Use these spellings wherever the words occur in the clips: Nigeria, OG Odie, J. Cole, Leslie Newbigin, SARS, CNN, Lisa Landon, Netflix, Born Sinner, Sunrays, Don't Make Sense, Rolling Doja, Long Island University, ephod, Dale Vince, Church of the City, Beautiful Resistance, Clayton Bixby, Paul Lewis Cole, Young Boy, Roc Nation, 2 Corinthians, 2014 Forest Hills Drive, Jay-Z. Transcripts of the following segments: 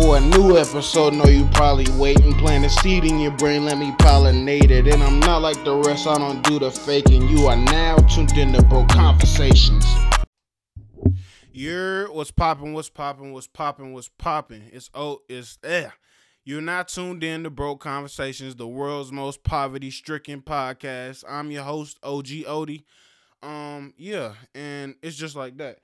for a new episode. Know you probably waiting, plant a seed in your brain, let me pollinate it. And I'm not like the rest, I don't do the faking. You are now tuned into Bro Conversations. You're what's popping, what's popping, what's popping, what's popping. You're not tuned in to Bro Conversations, the world's most poverty-stricken podcast. I'm your host, OG Odie. And it's just like that.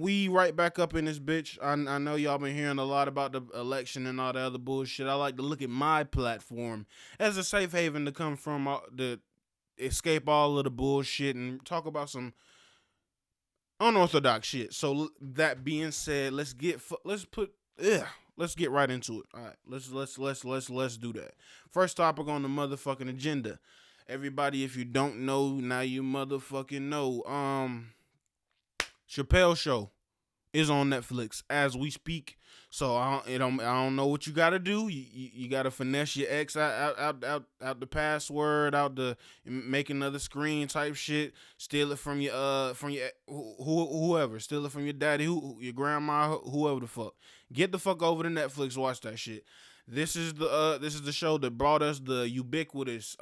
We right back up in this bitch. I know y'all been hearing a lot about the election and all the other bullshit. I like to look at my platform as a safe haven to come from, to escape all of the bullshit and talk about some unorthodox shit. So that being said, let's get right into it. All right, let's do that. First topic on the motherfucking agenda. Everybody, if you don't know, now you motherfucking know. Chappelle's Show is on Netflix as we speak, so I don't know what you got to do. You got to finesse your ex out the password, out the make another screen type shit, steal it from your whoever, steal it from your daddy, your grandma, whoever the fuck. Get the fuck over to Netflix, watch that shit. This is the show that brought us the ubiquitous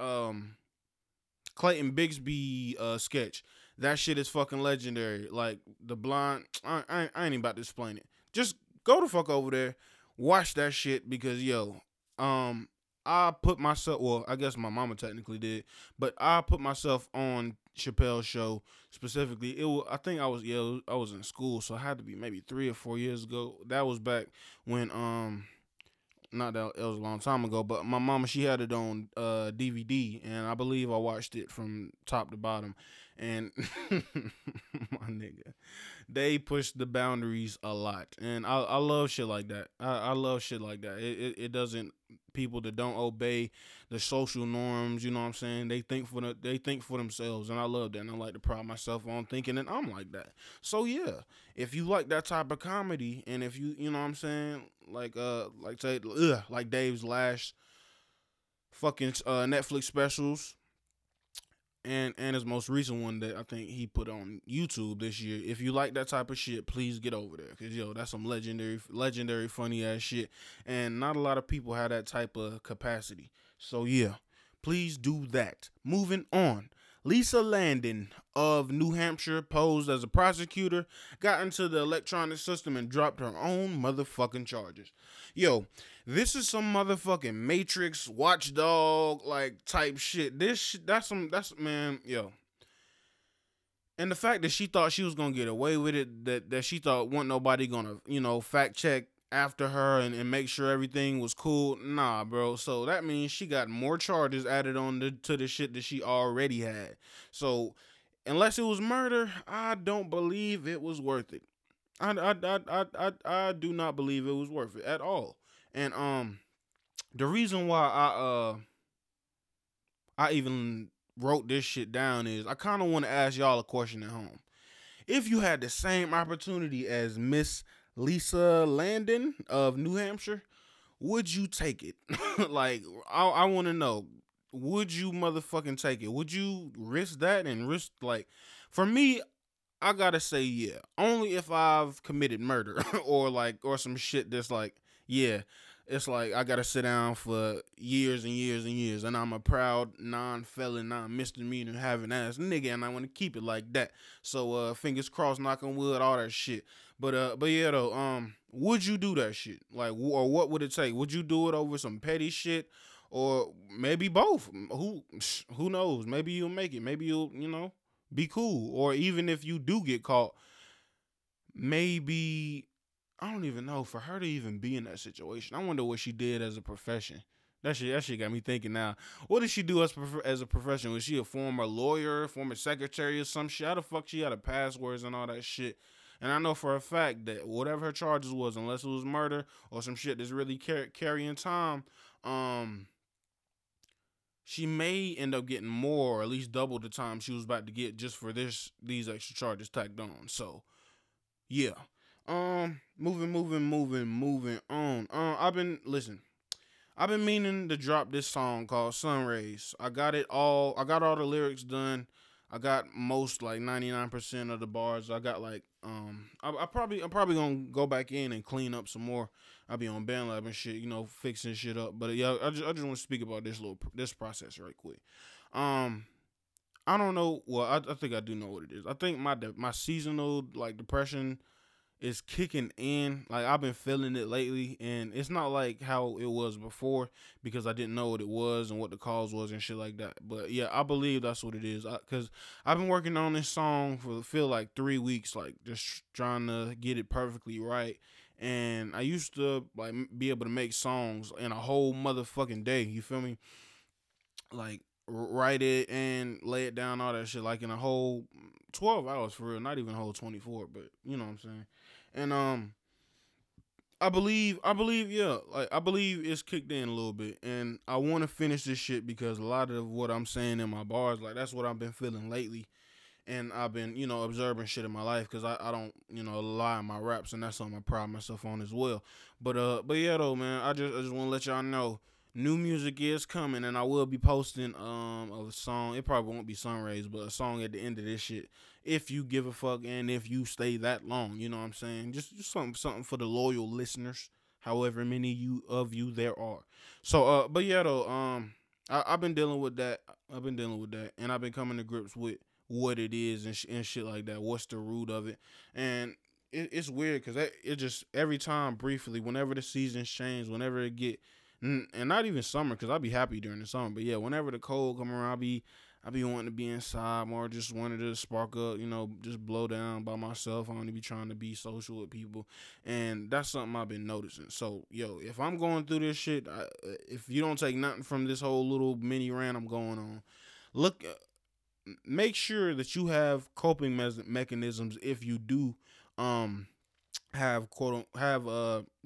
Clayton Bixby sketch. That shit is fucking legendary. Like, the blonde... I ain't even about to explain it. Just go the fuck over there. Watch that shit because, yo... I put myself... Well, I guess my mama technically did. But I put myself on Chappelle's Show specifically. I was in school, so it had to be maybe 3 or 4 years ago. That was back when... Not that it was a long time ago, but my mama, she had it on DVD, and I believe I watched it from top to bottom. And my nigga, they push the boundaries a lot, and I love shit like that. I love shit like that. It doesn't people that don't obey the social norms. You know what I'm saying? They think for themselves, and I love that. And I like to pride myself on thinking, and I'm like that. So yeah, if you like that type of comedy, and if you know what I'm saying, like Dave's last fucking Netflix specials. And his most recent one that I think he put on YouTube this year. If you like that type of shit, please get over there. Because, yo, that's some legendary funny-ass shit. And not a lot of people have that type of capacity. So, yeah, please do that. Moving on. Lisa Landon of New Hampshire posed as a prosecutor, got into the electronic system, and dropped her own motherfucking charges. Yo, this is some motherfucking Matrix watchdog like type shit. Yo. And the fact that she thought she was gonna get away with it, that she thought wasn't nobody gonna, fact check after her and make sure everything was cool. Nah, bro. So that means she got more charges added on to the shit that she already had. So unless it was murder, I don't believe it was worth it. I do not believe it was worth it at all. And the reason why I even wrote this shit down is I kind of want to ask y'all a question at home. If you had the same opportunity as Miss Lisa Landon of New Hampshire, would you take it? Like, I want to know, would you motherfucking take it? Would you risk that and risk, like, for me, I gotta say, yeah, only if I've committed murder or some shit that's like, yeah, it's like, I gotta sit down for years and years and years, and I'm a proud non-felon, non-misdemeanor having ass nigga, and I want to keep it like that. So, fingers crossed, knock on wood, all that shit. But yeah, though, would you do that shit? Like, or what would it take? Would you do it over some petty shit, or maybe both? Who knows? Maybe you'll make it. Maybe you'll, be cool. Or even if you do get caught, maybe. I don't even know, for her to even be in that situation. I wonder what she did as a profession. That shit got me thinking now. What did she do as a profession? Was she a former lawyer, former secretary or some shit? How the fuck she had a passwords and all that shit? And I know for a fact that whatever her charges was, unless it was murder or some shit that's really carrying time, she may end up getting more, or at least double the time she was about to get just for these extra charges tacked on. So, yeah. Moving on. I've been meaning to drop this song called Sunrays. I got all the lyrics done. I got most, like, 99% of the bars. I got, like, I'm probably gonna go back in and clean up some more. I be on BandLab and shit, you know, fixing shit up. But yeah, I just want to speak about this little process right quick. I don't know. Well, I think I do know what it is. I think my seasonal like depression is kicking in. Like I've been feeling it lately, and it's not like how it was before because I didn't know what it was and what the cause was and shit like that. But yeah, I believe that's what it is. Cause I've been working on this song for feel like 3 weeks, like just trying to get it perfectly right. And I used to like be able to make songs in a whole motherfucking day. You feel me? Like write it and lay it down, all that shit, like in a whole 12 hours for real, not even a whole 24, but you know what I'm saying. And I believe yeah, like I believe it's kicked in a little bit, and I want to finish this shit because a lot of what I'm saying in my bars, like that's what I've been feeling lately. And I've been, you know, observing shit in my life because I don't, you know, lie in my raps, and that's something I pride myself on as well. But yeah though, man, I just want to let y'all know new music is coming, and I will be posting a song. It probably won't be Sunrays, but a song at the end of this shit. If you give a fuck and if you stay that long, you know what I'm saying? Just something for the loyal listeners, however many of you there are. So, but yeah though, I've been dealing with that. I've been dealing with that, and I've been coming to grips with what it is and shit like that. What's the root of it? And it's weird because it just every time briefly, whenever the seasons change, whenever it get. And not even summer, because I'll be happy during the summer. But yeah, whenever the cold come around, I be wanting to be inside more, just wanting to spark up, you know, just blow down by myself. I only be trying to be social with people, and that's something I've been noticing. So yo, if I'm going through this shit, if you don't take nothing from this whole little mini rant I'm going on, look, make sure that you have coping mechanisms if you do, have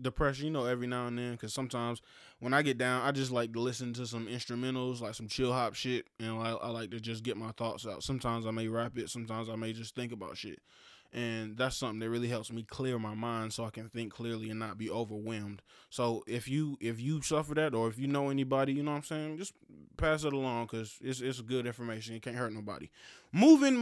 depression, you know, every now and then. Because sometimes when I get down, I just like to listen to some instrumentals, like some chill hop shit, and I like to just get my thoughts out. Sometimes I may rap it, sometimes I may just think about shit, and that's something that really helps me clear my mind so I can think clearly and not be overwhelmed. So if you suffer that, or if you know anybody, you know what I'm saying, just pass it along, because it's good information. It can't hurt nobody. Moving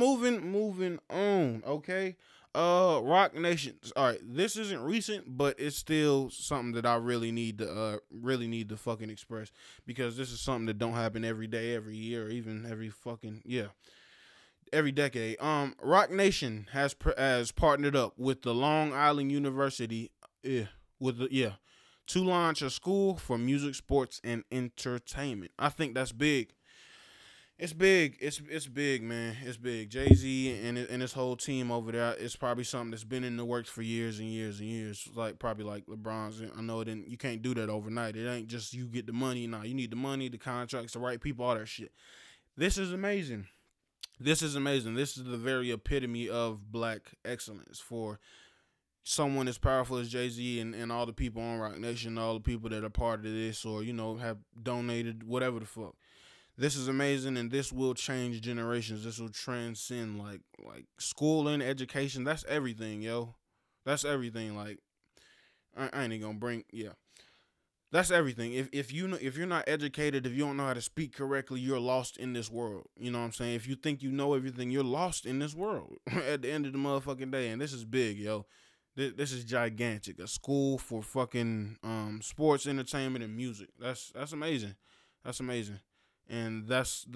on. Okay, Roc Nation. All right, this isn't recent, but it's still something that I really need to fucking express, because this is something that don't happen every day, every year, or even every fucking every decade. Roc Nation has partnered up with the Long Island University to launch a school for music, sports, and entertainment. I think that's big. It's big. It's big, man. It's big. Jay-Z and his whole team over there. It's probably something that's been in the works for years and years and years. Like probably like LeBron's. I know it. You can't do that overnight. It ain't just you get the money. Nah, you need the money, the contracts, the right people, all that shit. This is amazing. This is amazing. This is the very epitome of black excellence for someone as powerful as Jay-Z and all the people on Roc Nation, all the people that are part of this, or you know, have donated, whatever the fuck. This is amazing, and this will change generations. This will transcend like schooling, education. That's everything, yo. That's everything. Like I ain't even gonna bring, yeah. That's everything. If you're not educated, if you don't know how to speak correctly, you're lost in this world. You know what I'm saying? If you think you know everything, you're lost in this world at the end of the motherfucking day. And this is big, yo. This is gigantic. A school for fucking sports, entertainment, and music. That's amazing. That's amazing. And that's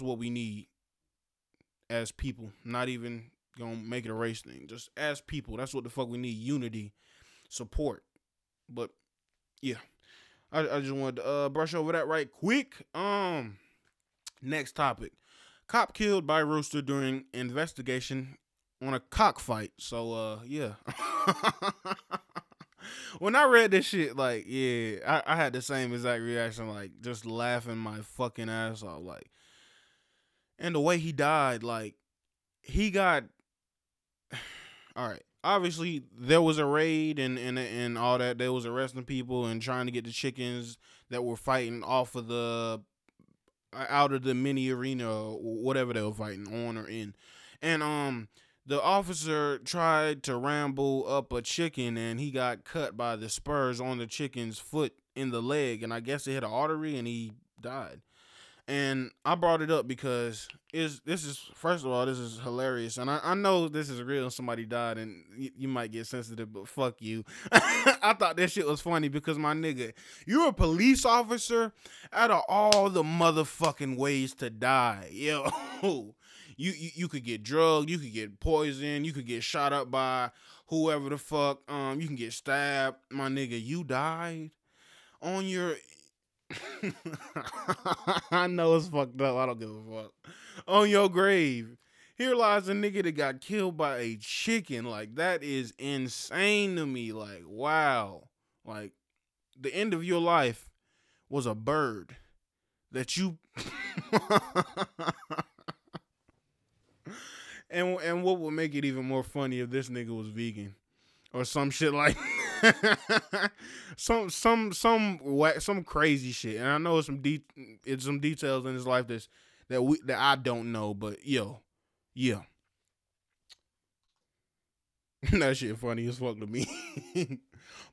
what we need as people. Not even gonna make it a race thing. Just as people. That's what the fuck we need. Unity, support. But yeah, I just wanted to brush over that right quick. Next topic: cop killed by rooster during investigation on a cockfight. So yeah. When I read this shit, like, yeah, I had the same exact reaction, like, just laughing my fucking ass off, like, and the way he died, like, he got, all right, obviously, there was a raid and all that, they was arresting people and trying to get the chickens that were fighting out of the mini arena, or whatever they were fighting on or in, and, the officer tried to ramble up a chicken, and he got cut by the spurs on the chicken's foot in the leg, and I guess it hit an artery, and he died. And I brought it up because this is, first of all, this is hilarious. And I know this is real. Somebody died and you might get sensitive, but fuck you. I thought that shit was funny because, my nigga, you're a police officer. Out of all the motherfucking ways to die, yo, you could get drugged, you could get poisoned, you could get shot up by whoever the fuck, you can get stabbed. My nigga, you died on your... I know it's fucked up, I don't give a fuck. On your grave. Here lies a nigga that got killed by a chicken. Like, that is insane to me. Like, wow. Like, the end of your life was a bird that you... And what would make it even more funny if this nigga was vegan or some shit like some crazy shit. And I know it's some details in his life that I don't know, but yo, yeah. That shit funny as fuck to me.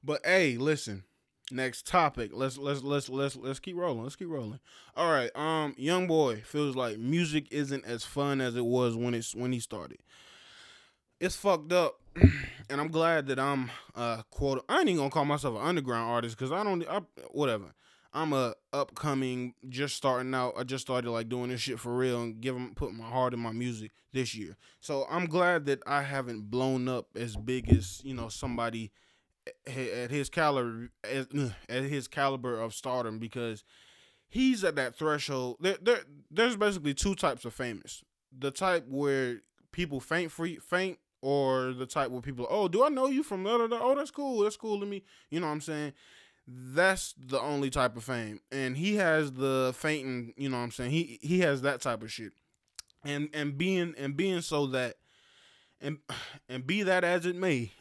But hey, listen. Next topic. Let's keep rolling. Let's keep rolling. All right. Young Boy feels like music isn't as fun as it was when he started. It's fucked up. And I'm glad that I'm quote, I ain't even gonna call myself an underground artist because whatever. I'm a upcoming, just starting out. I just started like doing this shit for real and putting my heart in my music this year. So I'm glad that I haven't blown up as big as, you know, somebody at his caliber of stardom, because he's at that threshold. There's basically two types of famous: the type where people faint, or the type where people, oh, do I know you from da da da? Oh, that's cool to me. You know what I'm saying? That's the only type of fame, and he has the fainting. You know what I'm saying? He has that type of shit, and being so that. And be that as it may,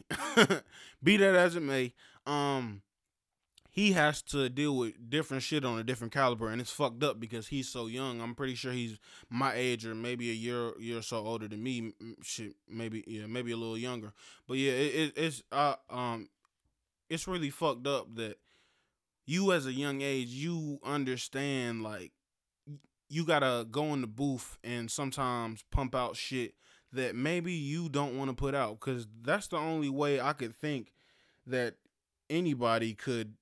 he has to deal with different shit on a different caliber, and it's fucked up because he's so young. I'm pretty sure he's my age, or maybe a year or so older than me. Shit, maybe a little younger. But yeah, it's really fucked up that you, as a young age, you understand like you gotta go in the booth and sometimes pump out shit that maybe you don't want to put out, because that's the only way I could think that anybody could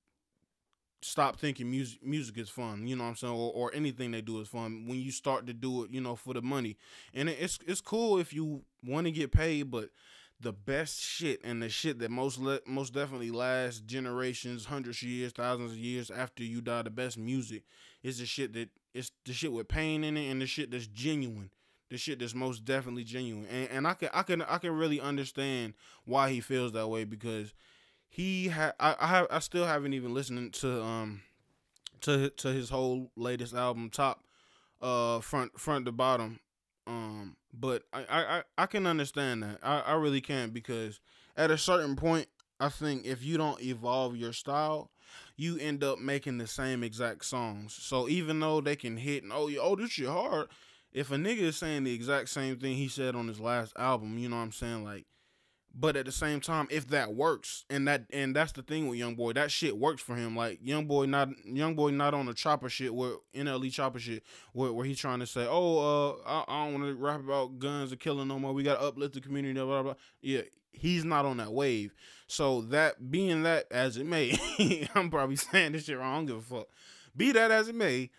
stop thinking music is fun, you know what I'm saying, or anything they do is fun, when you start to do it, you know, for the money. And it's cool if you want to get paid, but the best shit and the shit that most definitely lasts generations, hundreds of years, thousands of years after you die, the best music is the shit with pain in it, and the shit that's genuine. The shit that's most definitely genuine. And I can really understand why he feels that way, because I still haven't even listened to his whole latest album, top front to bottom, but I can understand that. I really can, because at a certain point, I think if you don't evolve your style, you end up making the same exact songs. So even though they can hit and oh this shit hard, if a nigga is saying the exact same thing he said on his last album, you know what I'm saying? Like, but at the same time, if that works, and that's the thing with Young Boy, that shit works for him. Like, Young Boy not on the Choppa shit, where NLE Choppa shit, where he's trying to say, I don't want to rap about guns or killing no more. We gotta uplift the community, blah blah blah. Yeah, he's not on that wave. So that being that as it may, I'm probably saying this shit wrong. I don't give a fuck. Be that as it may,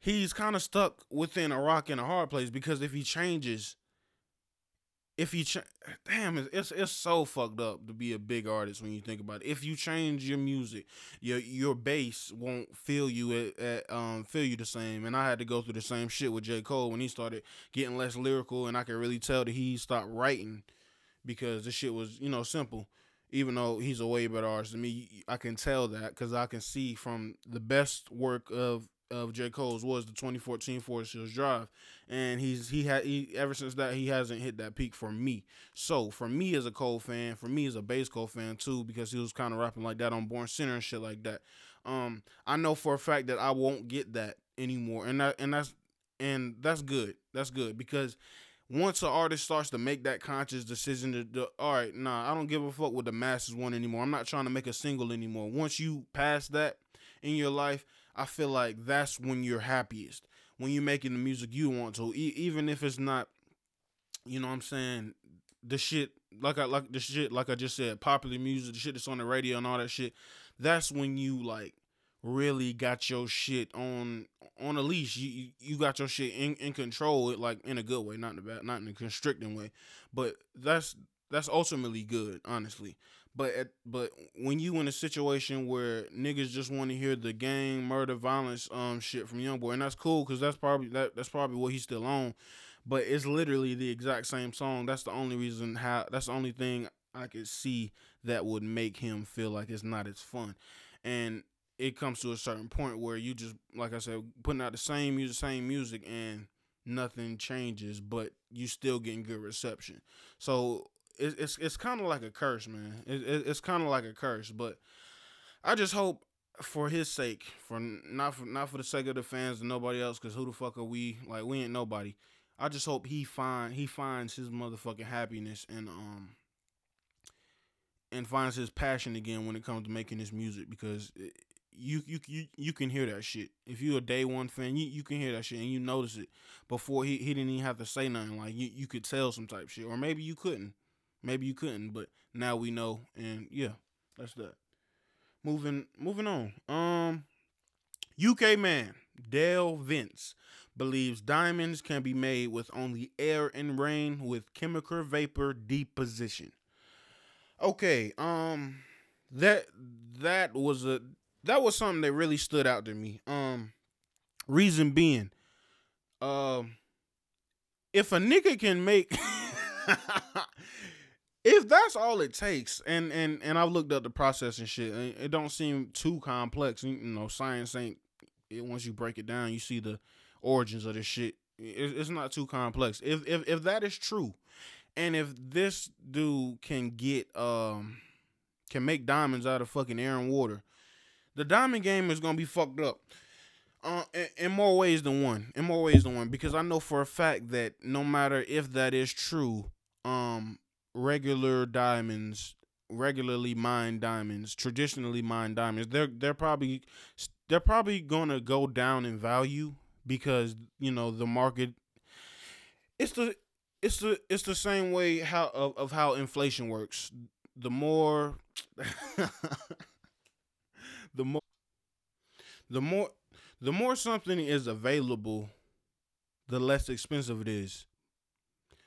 he's kind of stuck within a rock and a hard place, because damn, it's so fucked up to be a big artist when you think about it. If you change your music, your bass won't feel you the same. And I had to go through the same shit with J. Cole when he started getting less lyrical, and I could really tell that he stopped writing because the shit was, you know, simple. Even though he's a way better artist than me, I can tell that, because I can see from the best work of J. Cole's was the 2014 Forest Hills Drive, and ever since that, he hasn't hit that peak for me. So for me as a Cole fan, for me as a bass Cole fan too, because he was kind of rapping like that on Born Sinner and shit like that. I know for a fact that I won't get that anymore, and that's good. That's good, because once an artist starts to make that conscious decision to all right, nah, I don't give a fuck what the masses want anymore. I'm not trying to make a single anymore. Once you pass that in your life, I feel like that's when you're happiest, when you're making the music you want to, even if it's not, you know what I'm saying, the shit, like I just said, popular music, the shit that's on the radio and all that shit. That's when you like really got your shit on a leash. You got your shit in control, like in a good way, not in a bad, not in a constricting way, but that's ultimately good, honestly. But when you in a situation where niggas just want to hear the gang, murder, violence, shit from Young Boy, and that's cool because that's probably what he's still on. But it's literally the exact same song. That's the only reason that's the only thing I could see that would make him feel like it's not as fun. And it comes to a certain point where you just, like I said, putting out the same music, and nothing changes, but you still getting good reception. So it's kind of like a curse, man. It's kind of like a curse, but I just hope for his sake, not for the sake of the fans and nobody else, because who the fuck are we? Like, we ain't nobody. I just hope he finds his motherfucking happiness and finds his passion again when it comes to making his music, because you can hear that shit. If you're a day one fan, you can hear that shit, and you notice it before he didn't even have to say nothing. Like, you could tell some type shit, or maybe you couldn't. But now we know, and yeah, that's that. Moving on. UK man Dale Vince believes diamonds can be made with only air and rain with chemical vapor deposition. Okay, that was something that really stood out to me. Reason being, if a nigga can make if that's all it takes, and I've looked up the process and shit, and it don't seem too complex. You know, science ain't it. Once you break it down, you see the origins of this shit. It's not too complex. If that is true, and if this dude can get can make diamonds out of fucking air and water, the diamond game is gonna be fucked up. In more ways than one. Because I know for a fact that no matter if that is true, traditionally mined diamonds, they're probably gonna go down in value because, you know, the market. It's the same way how inflation works. The more something is available, the less expensive it is.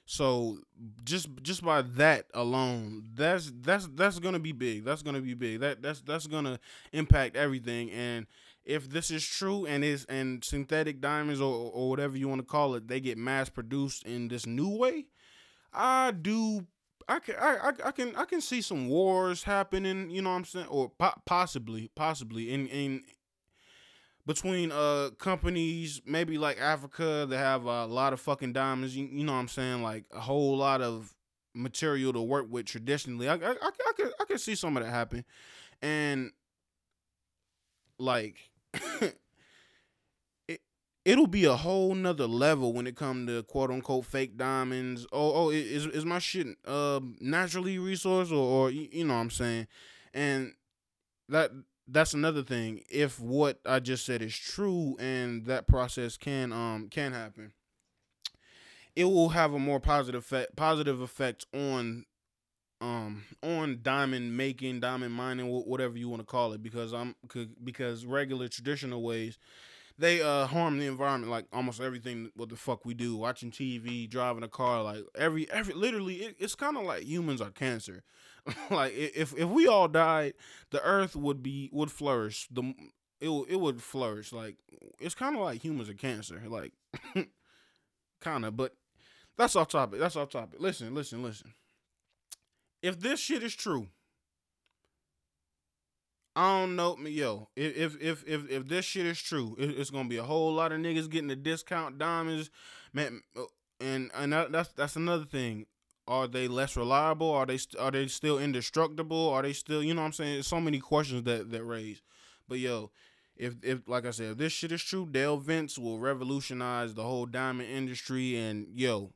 So just by that alone, that's gonna be big. That's gonna impact everything. And if this is true, and synthetic diamonds or whatever you want to call it, they get mass produced in this new way, I can see some wars happening. You know what I'm saying? Or possibly in between companies, maybe like Africa, that have a lot of fucking diamonds, you know what I'm saying, like a whole lot of material to work with traditionally. I could see some of that happen, and like it'll be a whole nother level when it comes to quote unquote fake diamonds. Oh, is my shit naturally resourced, or you know what I'm saying, and that. That's another thing. If what I just said is true, and that process can happen, it will have a more positive effect on diamond making, diamond mining, whatever you want to call it. Because regular traditional ways, they harm the environment. Like almost everything, what the fuck we do, watching TV, driving a car, like every literally, it's kind of like humans are cancer. Like if we all died, the earth would flourish. It would flourish. Like, it's kind of like humans are cancer. Like kind of, but that's off topic. Listen. If this shit is true, I don't know, yo. If this shit is true, it's gonna be a whole lot of niggas getting the discount diamonds, man. And that's another thing. Are they less reliable? Are they still indestructible? Are they still, you know what I'm saying? There's so many questions that raise. But yo, if like I said, if this shit is true, Dale Vince will revolutionize the whole diamond industry. And yo,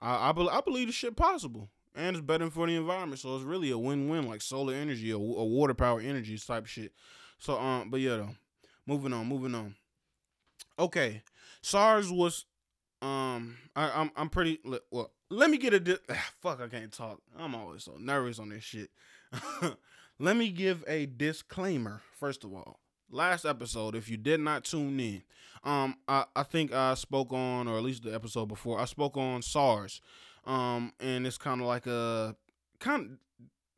I believe this shit possible, and it's better for the environment. So it's really a win-win, like solar energy or water power energy type shit. So but yeah, though, Moving on. Okay, SARS was, I'm pretty, well, let me get a, fuck, I can't talk. I'm always so nervous on this shit. Let me give a disclaimer, first of all. Last episode, if you did not tune in, I think I spoke on, or at least the episode before, I spoke on SARS, and it's kind of like a,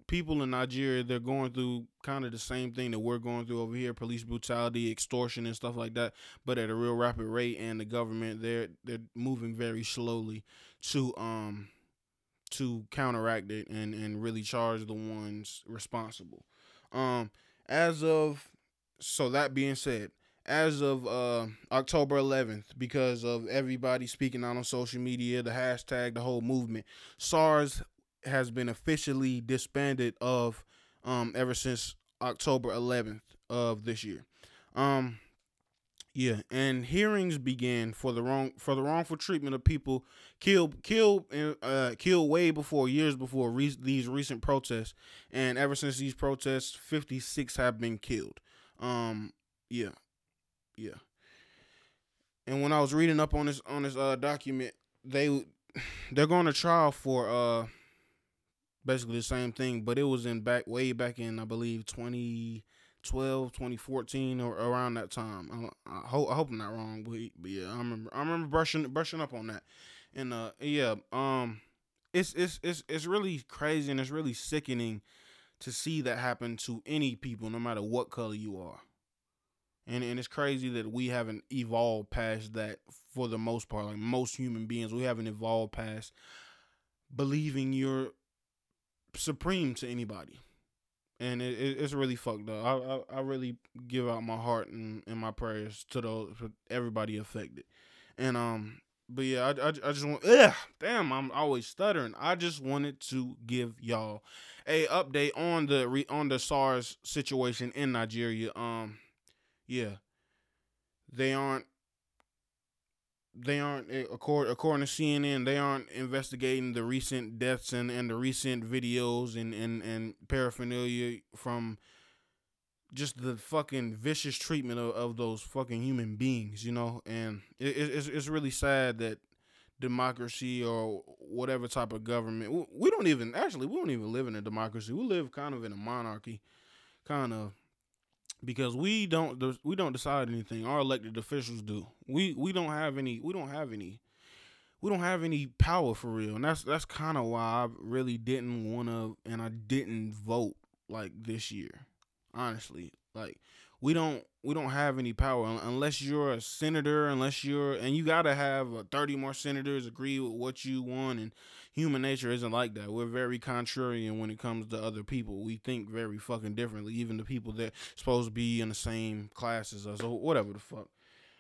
people in Nigeria, they're going through kind of the same thing that we're going through over here, police brutality, extortion, and stuff like that, but at a real rapid rate, and the government, they're moving very slowly to counteract it and really charge the ones responsible. So that being said, as of October 11th, because of everybody speaking out on social media, the hashtag, the whole movement, SARS has been officially disbanded of ever since October 11th of this year. And hearings began for the wrongful treatment of people killed way before, years before these recent protests, and ever since these protests, 56 have been killed. And when I was reading up on this document, they're going to trial for basically the same thing, but it was way back in, I believe, 2012, 2014, or around that time. I hope I'm not wrong, but yeah, I remember brushing up on that, and it's really crazy, and it's really sickening to see that happen to any people, no matter what color you are. And it's crazy that we haven't evolved past that for the most part. Like most human beings, we haven't evolved past believing you're supreme to anybody. And it's really fucked up. I really give out my heart and my prayers to everybody affected. And but yeah, I just want, damn, I'm always stuttering. I just wanted to give y'all a update on the SARS situation in Nigeria. They aren't according to CNN, they aren't investigating the recent deaths and the recent videos and paraphernalia from just the fucking vicious treatment of those fucking human beings, you know, and it's really sad that democracy or whatever type of government, we don't even live in a democracy. We live kind of in a monarchy, kind of, because we don't decide anything. Our elected officials do. We don't have any power for real, and that's kind of why I really didn't want to, and I didn't vote like this year. Honestly, like we don't have any power unless you're a senator, and you gotta have 30 more senators agree with what you want. And human nature isn't like that. We're very contrarian when it comes to other people. We think very fucking differently, even the people that supposed to be in the same class as us or whatever the fuck.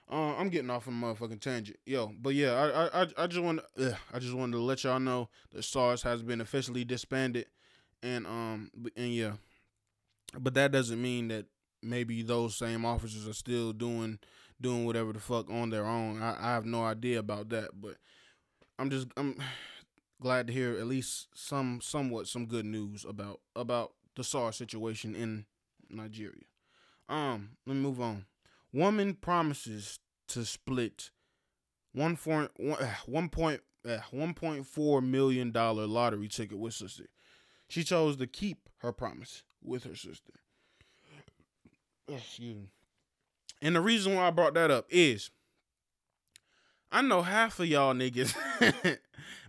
I'm getting off on a motherfucking tangent, yo. But yeah, I just wanted to let y'all know that SARS has been officially disbanded, and yeah. But that doesn't mean that maybe those same officers are still doing whatever the fuck on their own. I have no idea about that, but I'm glad to hear at least somewhat good news about the SARS situation in Nigeria. Let me move on. Woman promises to split $1.4 million lottery ticket with sister. She chose to keep her promise with her sister. Excuse me. And the reason why I brought that up is I know half of y'all niggas,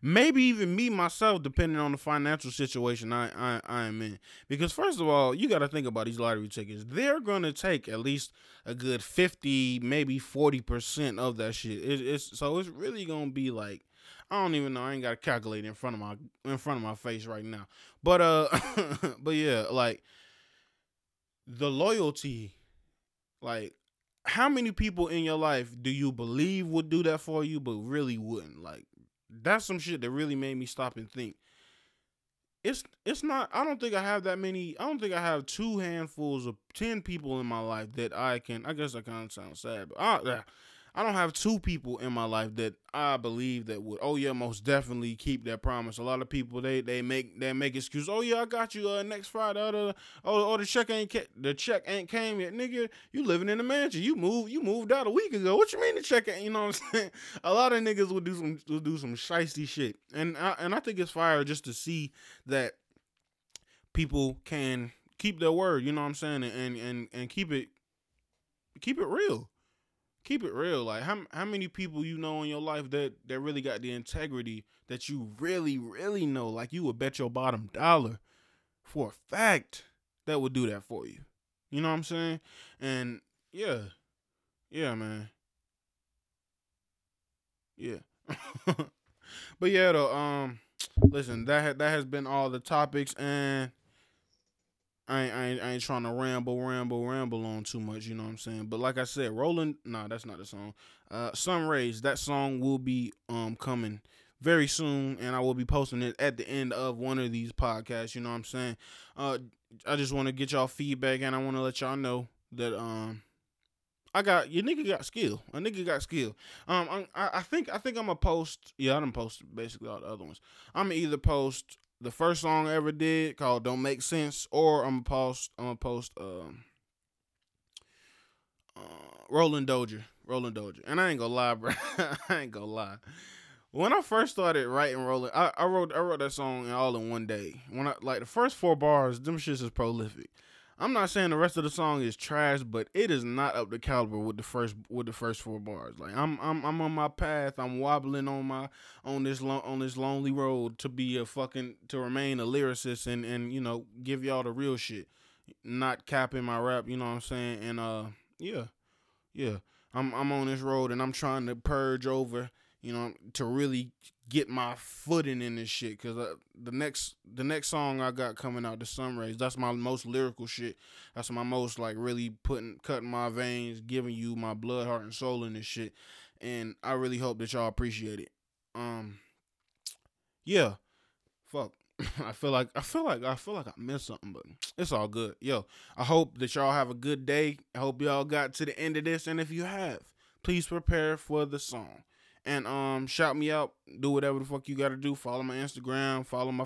maybe even me myself, depending on the financial situation I am in. Because first of all, you got to think about these lottery tickets. They're going to take at least a good 50, maybe 40% of that shit. So it's really going to be like, I don't even know. I ain't got to calculate in front of my face right now. But but yeah, like the loyalty, like how many people in your life do you believe would do that for you but really wouldn't? Like that's some shit that really made me stop and think. It's not, I don't think I have that many. I don't think I have two handfuls of 10 people in my life that I guess I kind of sound sad, but I don't have two people in my life that I believe that would, oh yeah, most definitely keep their promise. A lot of people, they make excuses. Oh yeah, I got you next Friday. The check ain't came yet, nigga. You living in a mansion. You moved out a week ago. What you mean the check ain't? You know what I'm saying? A lot of niggas would do some shiesty shit, and I think it's fire just to see that people can keep their word. You know what I'm saying? And keep it real. Keep it real. Like how many people you know in your life that really got the integrity that you really, really know? Like you would bet your bottom dollar for a fact that would do that for you. You know what I'm saying? And yeah, man. Yeah. But yeah, though. Listen, that has been all the topics, and I ain't trying to ramble on too much, you know what I'm saying? But like I said, that's not the song. Sunrays, that song will be coming very soon, and I will be posting it at the end of one of these podcasts, you know what I'm saying? I just want to get y'all feedback, and I want to let y'all know that a nigga got skill. I think I'm gonna post. Yeah, I done posted basically all the other ones. I'm gonna either post the first song I ever did called "Don't Make Sense," or I'm gonna post Rolling Doja. And I ain't gonna lie, bro. When I first started writing Rolling, I wrote that song all in one day. When I like the first four bars, them shits is prolific. I'm not saying the rest of the song is trash, but it is not up to caliber with the first four bars. Like I'm on my path. I'm wobbling on this lonely road to be to remain a lyricist and you know, give y'all the real shit, not capping my rap. You know what I'm saying? And yeah. I'm on this road and I'm trying to purge over, you know, to really get my footing in this shit, because the next song I got coming out, the Sunrays, that's my most lyrical shit. That's my most, like, really cutting my veins, giving you my blood, heart, and soul in this shit, and I really hope that y'all appreciate it. Yeah, fuck. I feel like I missed something, but it's all good. Yo, I hope that y'all have a good day. I hope y'all got to the end of this, and if you have, please prepare for the song. And shout me out, do whatever the fuck you gotta do. Follow my Instagram, follow my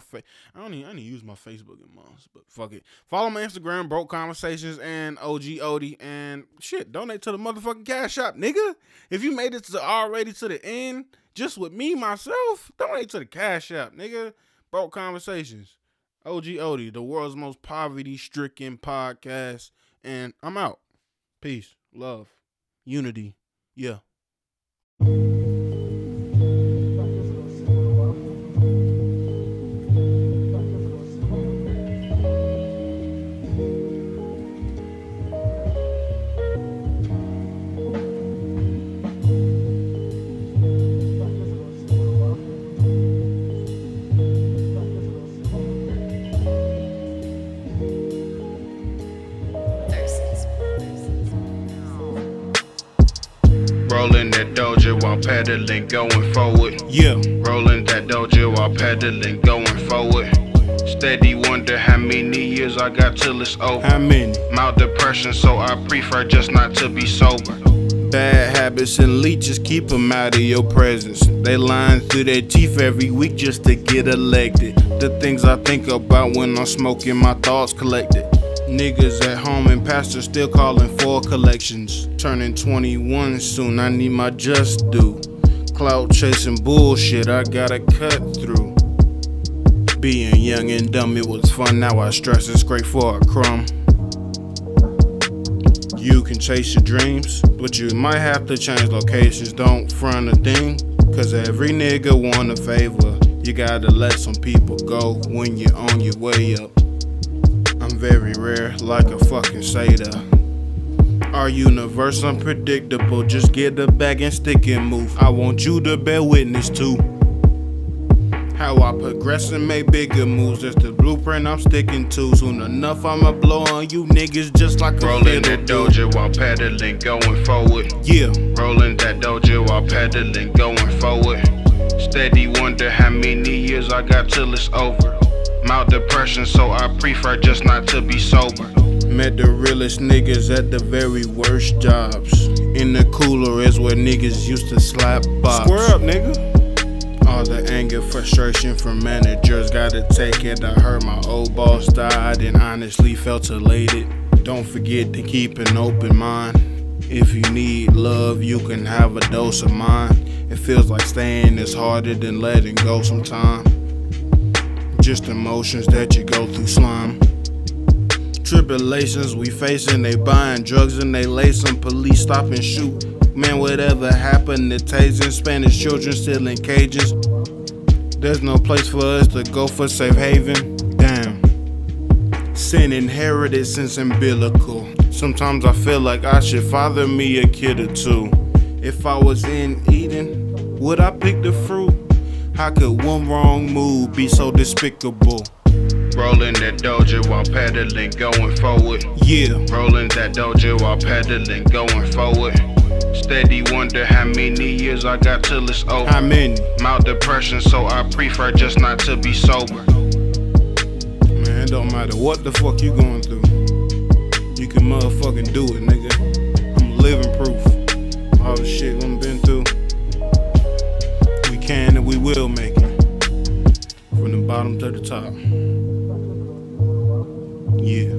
I don't even use my Facebook in months, but fuck it. Follow my Instagram, Broke Conversations and OG Odie, and shit, donate to the motherfucking Cash Shop, nigga. If you made it to the end, just with me, myself, donate to the Cash Shop, nigga. Broke Conversations, OG Odie, the world's most poverty-stricken podcast, and I'm out. Peace, love, unity, yeah. Rolling that Doja while pedaling, going forward. Yeah. Rolling that Doja while pedaling, going forward. Steady wonder how many years I got till it's over. How many? Mild depression, so I prefer just not to be sober. Bad habits and leeches, keep them out of your presence. They lying through their teeth every week just to get elected. The things I think about when I'm smoking, my thoughts collected. Niggas at home and pastors still calling for collections. Turning 21 soon, I need my just due. Clout chasing bullshit, I gotta cut through. Being young and dumb, it was fun, now I stress and scrape for a crumb. You can chase your dreams, but you might have to change locations. Don't front a thing, cause every nigga want a favor. You gotta let some people go when you're on your way up. I'm very rare, like a fucking Seder. Our universe unpredictable, just get the bag and stick and move. I want you to bear witness to how I progress and make bigger moves. That's the blueprint I'm sticking to. Soon enough I'ma blow on you niggas just like a rolling that Doja while pedaling, going forward. Yeah. Rolling that Doja while pedaling, going forward. Steady wonder how many years I got till it's over. Mild depression, so I prefer just not to be sober. Met the realest niggas at the very worst jobs. In the cooler is where niggas used to slap bops. Square up, nigga. All the anger, frustration from managers, gotta take it. I heard my old boss died and honestly felt elated. Don't forget to keep an open mind. If you need love, you can have a dose of mine. It feels like staying is harder than letting go sometimes. Just emotions that you go through, slime. Tribulations we facing, they buying drugs and they lacing. Police stop and shoot. Man, whatever happened to tasing? Spanish children still in cages. There's no place for us to go for safe haven. Damn. Sin inherited since umbilical. Sometimes I feel like I should father me a kid or two. If I was in Eden, would I pick the fruit? How could one wrong move be so despicable? Rolling that Doja while pedaling, going forward. Yeah. Rolling that Doja while pedaling, going forward. Steady wonder how many years I got till it's over. How many? Mild depression, so I prefer just not to be sober. Man, it don't matter what the fuck you going through. You can motherfucking do it, nigga. I'm living proof. All the shit we've been through. We can and we will make it. From the bottom to the top. Yeah.